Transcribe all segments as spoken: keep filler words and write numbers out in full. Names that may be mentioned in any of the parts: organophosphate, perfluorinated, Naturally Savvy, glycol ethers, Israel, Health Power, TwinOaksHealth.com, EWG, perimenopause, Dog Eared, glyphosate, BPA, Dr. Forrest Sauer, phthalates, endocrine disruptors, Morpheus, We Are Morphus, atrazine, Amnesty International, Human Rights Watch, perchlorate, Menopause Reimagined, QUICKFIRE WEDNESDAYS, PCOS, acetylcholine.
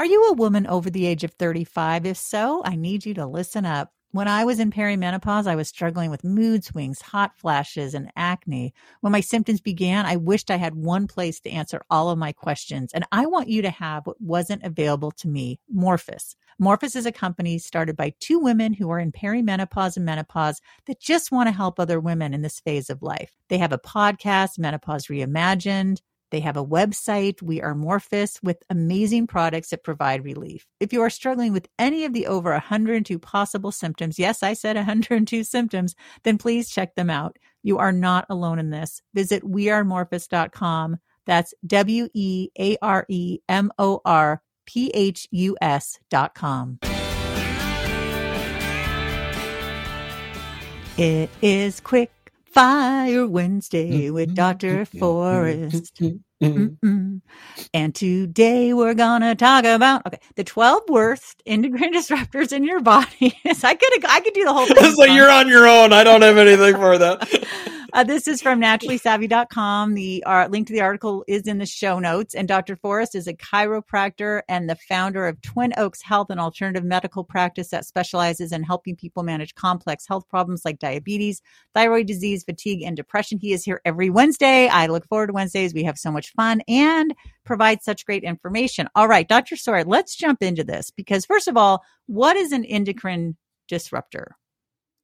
Are you a woman over the age of thirty-five? If so, I need you to listen up. When I was in perimenopause, I was struggling with mood swings, hot flashes, and acne. When my symptoms began, I wished I had one place to answer all of my questions. And I want you to have what wasn't available to me, Morpheus. Morpheus is a company started by two women who are in perimenopause and menopause that just want to help other women in this phase of life. They have a podcast, Menopause Reimagined. They have a website, We Are Morphus, with amazing products that provide relief. If you are struggling with any of the over one hundred two possible symptoms, yes, I said one hundred two symptoms, then please check them out. You are not alone in this. Visit we are morphus dot com. That's W E A R E M O R P H U S dot com. It is quick. Fire Wednesday with Doctor Forrest. Mm-mm. And today we're going to talk about okay the twelve worst endocrine disruptors in your body. I could I could do the whole thing. It's like you're on your own. I don't have anything for that. Uh, this is from naturally savvy dot com. The uh, link to the article is in the show notes. And Doctor Forrest is a chiropractor and the founder of Twin Oaks Health, an alternative medical practice that specializes in helping people manage complex health problems like diabetes, thyroid disease, fatigue, and depression. He is here every Wednesday. I look forward to Wednesdays. We have so much fun and provide such great information. All right, Doctor Sauer, let's jump into this because first of all, what is an endocrine disruptor?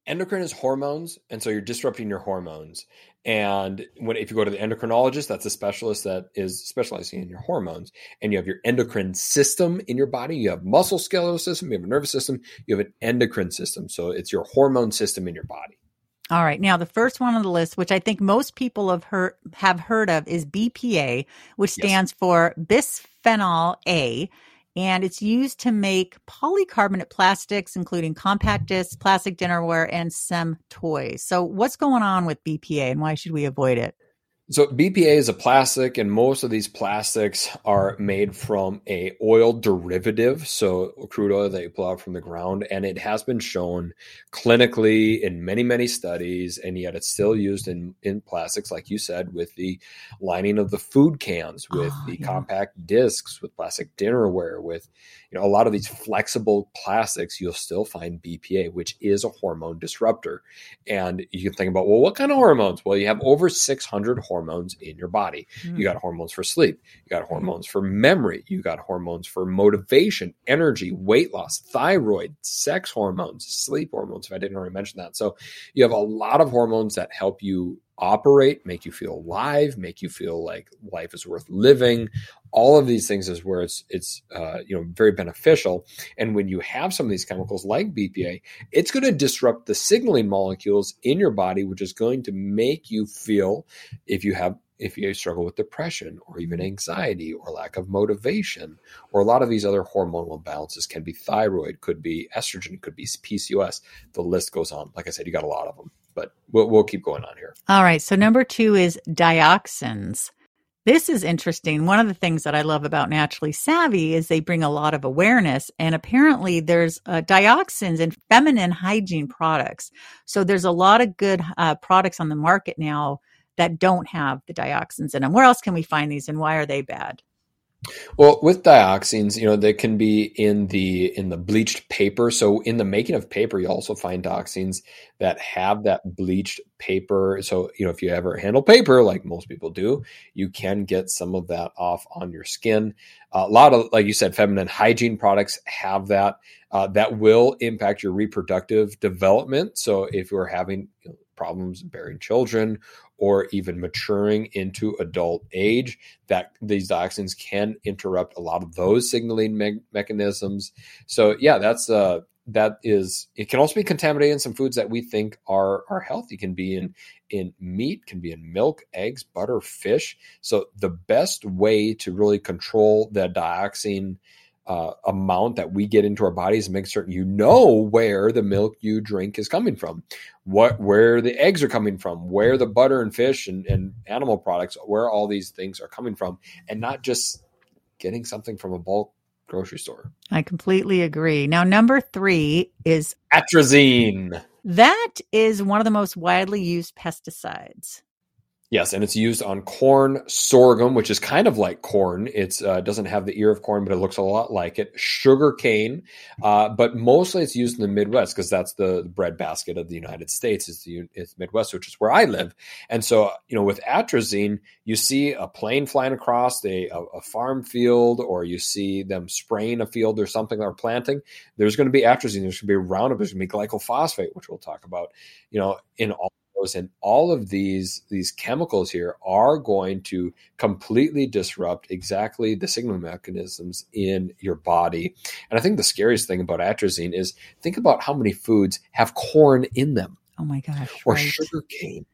Endocrine is hormones. And so you're disrupting your hormones. And when, if you go to the endocrinologist, that's a specialist that is specializing in your hormones. And you have your endocrine system in your body. You have muscle skeletal system. You have a nervous system. You have an endocrine system. So it's your hormone system in your body. All right. Now, the first one on the list, which I think most people have heard, have heard of is B P A, which stands yes. for bisphenol A. And it's used to make polycarbonate plastics, including compact discs, plastic dinnerware, and some toys. So what's going on with B P A and why should we avoid it? So B P A is a plastic, and most of these plastics are made from a oil derivative, so crude oil that you pull out from the ground, and it has been shown clinically in many, many studies, and yet it's still used in, in plastics, like you said, with the lining of the food cans, with oh, the yeah. compact discs, with plastic dinnerware, with you know a lot of these flexible plastics, you'll still find B P A, which is a hormone disruptor. And you can think about, well, what kind of hormones? Well, you have over six hundred hormones. hormones in your body. Mm. You got hormones for sleep. You got hormones for memory. You got hormones for motivation, energy, weight loss, thyroid, sex hormones, sleep hormones, if I didn't already mention that. So you have a lot of hormones that help you operate, make you feel alive, make you feel like life is worth living. All of these things is where it's, it's uh, you know, very beneficial. And when you have some of these chemicals like B P A, it's going to disrupt the signaling molecules in your body, which is going to make you feel, if you have if you struggle with depression or even anxiety or lack of motivation, or a lot of these other hormonal imbalances, can be thyroid, could be estrogen, could be P C O S. The list goes on. Like I said, you got a lot of them. But we'll, we'll keep going on here. All right. So number two is dioxins. This is interesting. One of the things that I love about Naturally Savvy is they bring a lot of awareness. And apparently there's uh, dioxins in feminine hygiene products. So there's a lot of good uh, products on the market now that don't have the dioxins in them. Where else can we find these and why are they bad? Well, with dioxins, you know, they can be in the in the bleached paper. So in the making of paper, you also find dioxins that have that bleached paper. So, you know, if you ever handle paper, like most people do, you can get some of that off on your skin. A lot of, like you said, feminine hygiene products have that. Uh, that will impact your reproductive development. So if you're having you know, problems bearing children or even maturing into adult age, that these dioxins can interrupt a lot of those signaling me- mechanisms. So yeah, that's uh, that is, it can also be contaminated in some foods that we think are, are healthy. Can be in, in meat, can be in milk, eggs, butter, fish. So the best way to really control the dioxin Uh, amount that we get into our bodies, and make certain you know where the milk you drink is coming from, what where the eggs are coming from, where the butter and fish and, and animal products, where all these things are coming from, and not just getting something from a bulk grocery store. I completely agree. Now, number three is atrazine. That is one of the most widely used pesticides. Yes, and it's used on corn sorghum, which is kind of like corn. It uh, doesn't have the ear of corn, but it looks a lot like it. Sugar cane, uh, but mostly it's used in the Midwest because that's the breadbasket of the United States. It's the it's Midwest, which is where I live. And so, you know, with atrazine, you see a plane flying across a, a farm field, or you see them spraying a field or something or planting. There's going to be atrazine. There's going to be Roundup. There's going to be glyphosate, which we'll talk about. You know, in all. And all of these these chemicals here are going to completely disrupt exactly the signaling mechanisms in your body. And I think the scariest thing about atrazine is think about how many foods have corn in them. Oh my gosh. Or right. Sugar cane.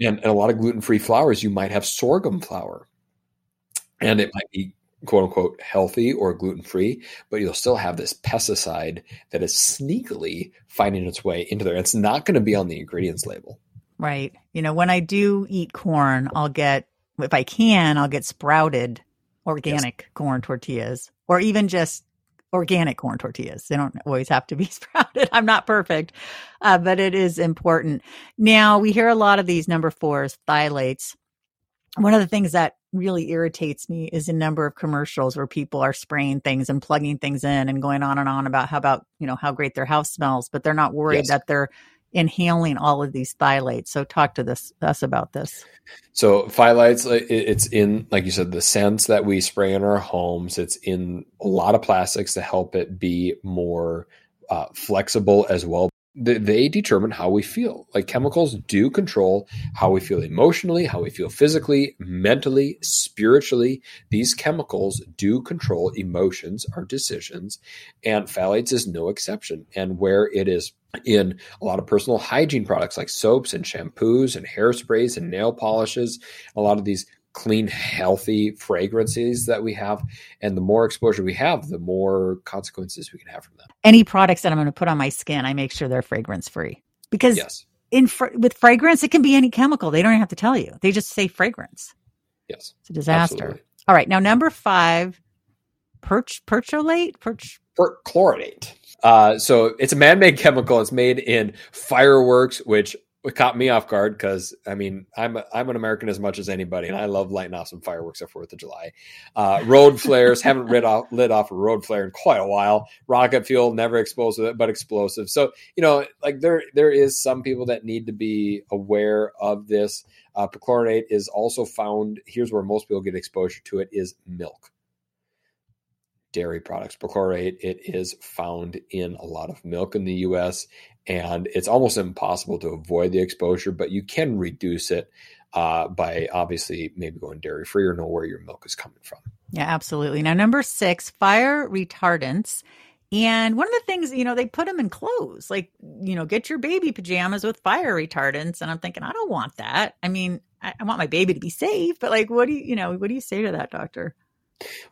And, and a lot of gluten-free flours, you might have sorghum flour. And it might be quote unquote healthy or gluten free, but you'll still have this pesticide that is sneakily finding its way into there. It's not going to be on the ingredients label. Right. You know, when I do eat corn, I'll get, if I can, I'll get sprouted organic yes. corn tortillas, or even just organic corn tortillas. They don't always have to be sprouted. I'm not perfect, uh, but it is important. Now, we hear a lot of these number fours, phthalates. One of the things that really irritates me is the number of commercials where people are spraying things and plugging things in and going on and on about how about, you know, how great their house smells, but they're not worried yes. that they're inhaling all of these phthalates. So talk to this, us about this. So phthalates, it's in, like you said, the scents that we spray in our homes. It's in a lot of plastics to help it be more uh, flexible as well. They determine how we feel. Like chemicals do control how we feel emotionally, how we feel physically, mentally, spiritually. These chemicals do control emotions, our decisions, and phthalates is no exception. And where it is in a lot of personal hygiene products like soaps and shampoos and hairsprays and nail polishes, a lot of these clean, healthy fragrances that we have. And the more exposure we have, the more consequences we can have from that. Any products that I'm going to put on my skin, I make sure they're fragrance free, because yes. in fr- with fragrance, it can be any chemical. They don't even have to tell you. They just say fragrance. Yes. It's a disaster. Absolutely. All right. Now, number five, perch, perchlorate, perch, perchlorinate. Uh, so it's a man-made chemical. It's made in fireworks, which it caught me off guard because, I mean, I'm a, I'm an American as much as anybody, and I love lighting off some fireworks at fourth of July. Uh, road flares, haven't rid off, lit off a road flare in quite a while. Rocket fuel, never exposed with it, but explosive. So, you know, like there there is some people that need to be aware of this. Uh, perchlorinate is also found, here's where most people get exposure to it, is milk. Dairy products. Perchlorate, it is found in a lot of milk in the U S, and it's almost impossible to avoid the exposure, but you can reduce it uh, by obviously maybe going dairy-free or know where your milk is coming from. Yeah, absolutely. Now, number six, fire retardants. And one of the things, you know, they put them in clothes, like, you know, get your baby pajamas with fire retardants. And I'm thinking, I don't want that. I mean, I, I want my baby to be safe, but like, what do you, you know, what do you say to that, doctor?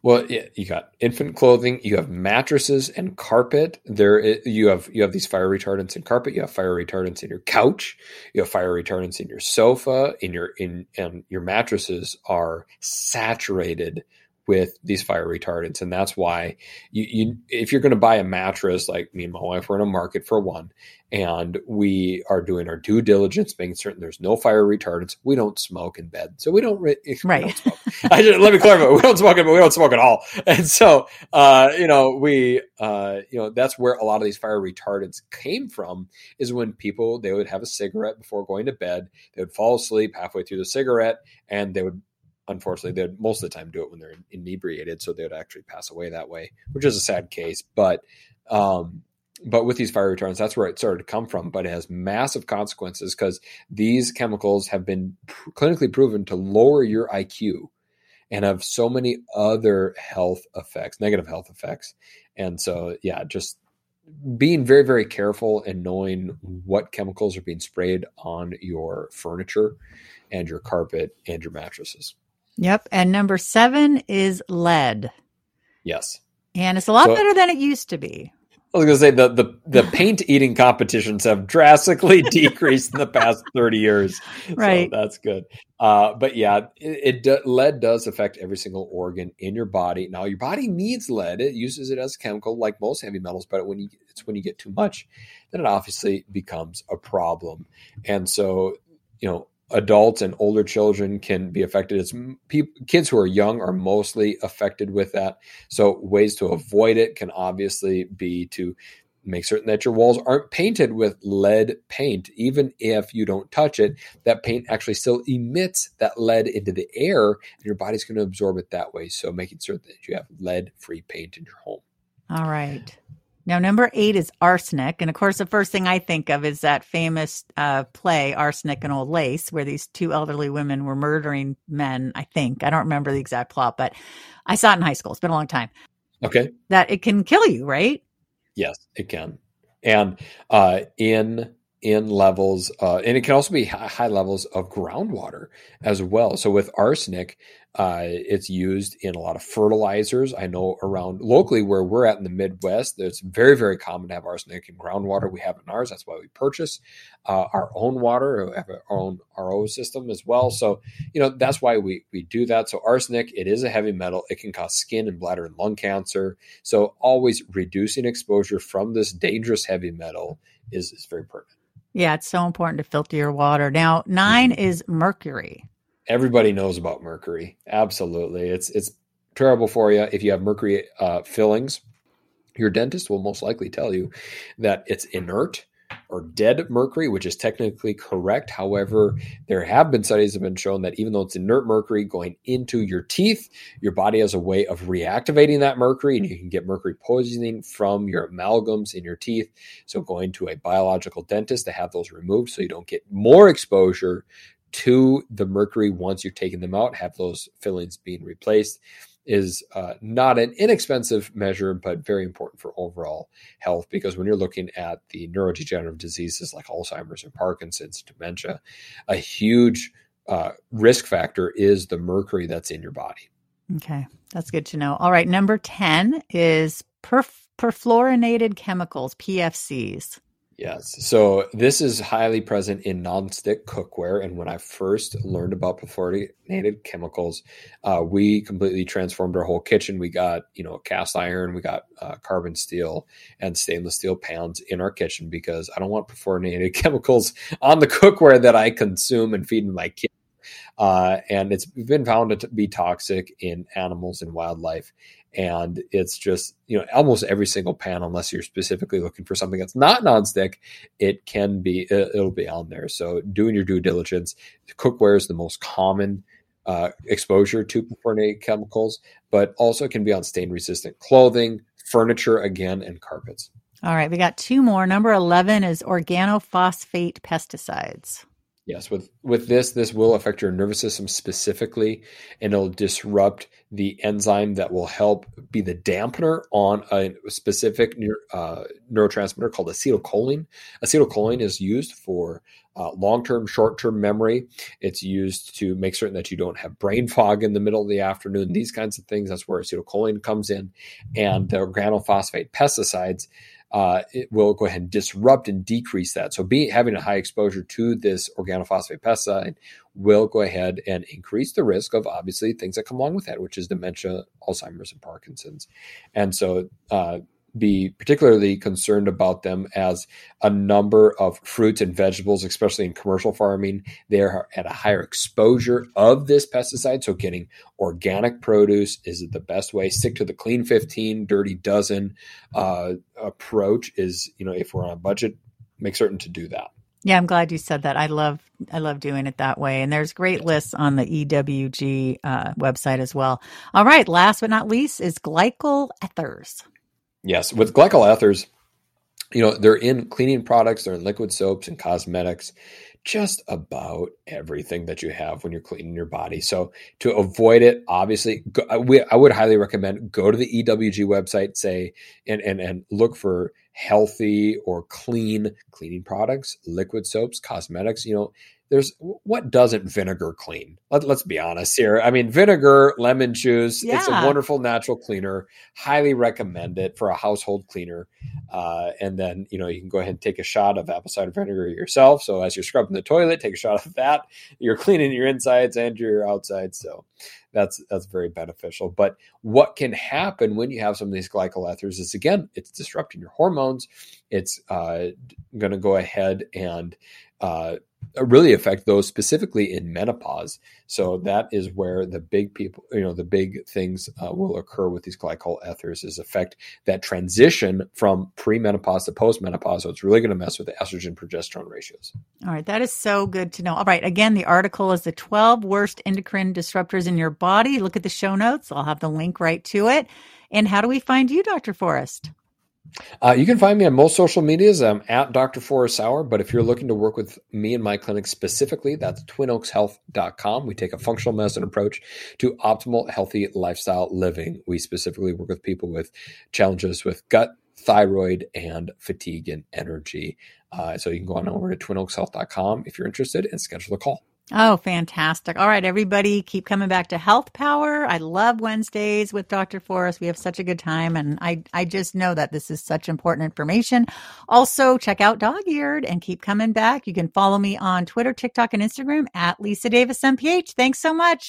Well, you got infant clothing, you have mattresses and carpet. There, is, you have you have these fire retardants in carpet. You have fire retardants in your couch. You have fire retardants in your sofa. In your in and your mattresses are saturated with these fire retardants, and that's why you, you if you're going to buy a mattress, like me and my wife were in a market for one, and we are doing our due diligence, making certain there's no fire retardants. We don't smoke in bed, so we don't. Re- right. We don't smoke. I just, let me clarify: we don't smoke, but we don't smoke at all. And so, uh, you know, we, uh, you know, that's where a lot of these fire retardants came from. Is when people they would have a cigarette before going to bed, they would fall asleep halfway through the cigarette, and they would. Unfortunately, they'd most of the time do it when they're inebriated, so they would actually pass away that way, which is a sad case. But um, but with these fire retardants, that's where it started to come from. But it has massive consequences because these chemicals have been pr- clinically proven to lower your I Q and have so many other health effects, negative health effects. And so, yeah, just being very, very careful and knowing what chemicals are being sprayed on your furniture and your carpet and your mattresses. Yep. And number seven is lead. Yes. And it's a lot so, better than it used to be. I was going to say the, the, the paint eating competitions have drastically decreased in the past thirty years. Right. So that's good. Uh, but yeah, it, it lead does affect every single organ in your body. Now your body needs lead. It uses it as a chemical like most heavy metals, but when you, it's when you get too much, then it obviously becomes a problem. And so, you know, adults and older children can be affected. It's pe- kids who are young are mostly affected with that. So ways to avoid it can obviously be to make certain that your walls aren't painted with lead paint. Even if you don't touch it, that paint actually still emits that lead into the air, and your body's going to absorb it that way. So making certain that you have lead-free paint in your home. All right. Now, number eight is arsenic. And of course, the first thing I think of is that famous uh, play, Arsenic and Old Lace, where these two elderly women were murdering men, I think. I don't remember the exact plot, but I saw it in high school. It's been a long time. Okay. That it can kill you, right? Yes, it can. And uh, in in levels, uh, and it can also be high, high levels of groundwater as well. So with arsenic, uh, it's used in a lot of fertilizers. I know around locally where we're at in the Midwest, it's very, very common to have arsenic in groundwater. We have it in ours. That's why we purchase uh, our own water. We have our own R O system as well. So, you know, that's why we, we do that. So arsenic, it is a heavy metal. It can cause skin and bladder and lung cancer. So always reducing exposure from this dangerous heavy metal is, is very pertinent. Yeah, it's so important to filter your water. Now, nine is mercury. Everybody knows about mercury. Absolutely. It's it's terrible for you. If you have mercury uh, fillings, your dentist will most likely tell you that it's inert or dead mercury, which is technically correct. However, there have been studies that have been shown that even though it's inert mercury going into your teeth, your body has a way of reactivating that mercury, and you can get mercury poisoning from your amalgams in your teeth. So going to a biological dentist to have those removed so you don't get more exposure to the mercury once you've taken them out, have those fillings being replaced, is uh, not an inexpensive measure, but very important for overall health, because when you're looking at the neurodegenerative diseases like Alzheimer's and Parkinson's, dementia, a huge uh, risk factor is the mercury that's in your body. Okay, that's good to know. All right, number ten is perf- perfluorinated chemicals, P F Cs. Yes. So this is highly present in nonstick cookware. And when I first learned about perfluorinated chemicals, uh, we completely transformed our whole kitchen. We got, you know, cast iron, we got uh, carbon steel and stainless steel pans in our kitchen, because I don't want perfluorinated chemicals on the cookware that I consume and feed my kids. Uh, and it's been found to be toxic in animals and wildlife. And it's just, you know, almost every single pan, unless you're specifically looking for something that's not nonstick, it can be, it'll be on there. So doing your due diligence, cookware is the most common uh, exposure to perfluorinated chemicals, but also can be on stain resistant clothing, furniture again, and carpets. All right. We got two more. Number eleven is organophosphate pesticides. Yes, with, with this, this will affect your nervous system specifically, and it'll disrupt the enzyme that will help be the dampener on a specific neuro, uh, neurotransmitter called acetylcholine. Acetylcholine is used for uh, long-term, short-term memory. It's used to make certain that you don't have brain fog in the middle of the afternoon, these kinds of things. That's where acetylcholine comes in. And the organophosphate pesticides Uh, it will go ahead and disrupt and decrease that. So be, having a high exposure to this organophosphate pesticide will go ahead and increase the risk of obviously things that come along with that, which is dementia, Alzheimer's, and Parkinson's. And so uh, be particularly concerned about them, as a number of fruits and vegetables, especially in commercial farming, they are at a higher exposure of this pesticide. So getting organic produce is the best way. Stick to the clean fifteen, dirty dozen uh, approach is, you know, if we're on a budget, make certain to do that. Yeah, I'm glad you said that. I love I love doing it that way. And there's great lists on the E W G uh, website as well. All right. Last but not least is glycol ethers. Yes. With glycol ethers, you know, they're in cleaning products, they're in liquid soaps and cosmetics, just about everything that you have when you're cleaning your body. So to avoid it, obviously, go, we, I would highly recommend go to the E W G website, say, and, and, and look for healthy or clean cleaning products, liquid soaps, cosmetics. You know, there's, what doesn't vinegar clean? Let, let's be honest here. I mean, vinegar, lemon juice, yeah. It's a wonderful natural cleaner. Highly recommend it for a household cleaner. Uh, and then, you know, you can go ahead and take a shot of apple cider vinegar yourself. So as you're scrubbing the toilet, take a shot of that. You're cleaning your insides and your outsides. So that's, that's very beneficial. But what can happen when you have some of these glycol ethers is, again, it's disrupting your hormones. It's uh, going to go ahead and, uh, really affect those specifically in menopause. So that is where the big people, you know, the big things uh, will occur with these glycol ethers is affect that transition from premenopause to postmenopause. So it's really going to mess with the estrogen progesterone ratios. All right. That is so good to know. All right. Again, the article is the twelve worst endocrine disruptors in your body. Look at the show notes. I'll have the link right to it. And how do we find you, Doctor Forrest? Uh, you can find me on most social medias. I'm at Doctor Forrest Sauer, but if you're looking to work with me and my clinic specifically, that's twin oaks health dot com. We take a functional medicine approach to optimal, healthy lifestyle living. We specifically work with people with challenges with gut, thyroid, and fatigue and energy. Uh, so you can go on over to twin oaks health dot com if you're interested and schedule a call. Oh, fantastic. All right, everybody, keep coming back to Health Power. I love Wednesdays with Doctor Forrest. We have such a good time, and I, I just know that this is such important information. Also, check out Dog Eared and keep coming back. You can follow me on Twitter, TikTok, and Instagram at Lisa Davis M P H. Thanks so much.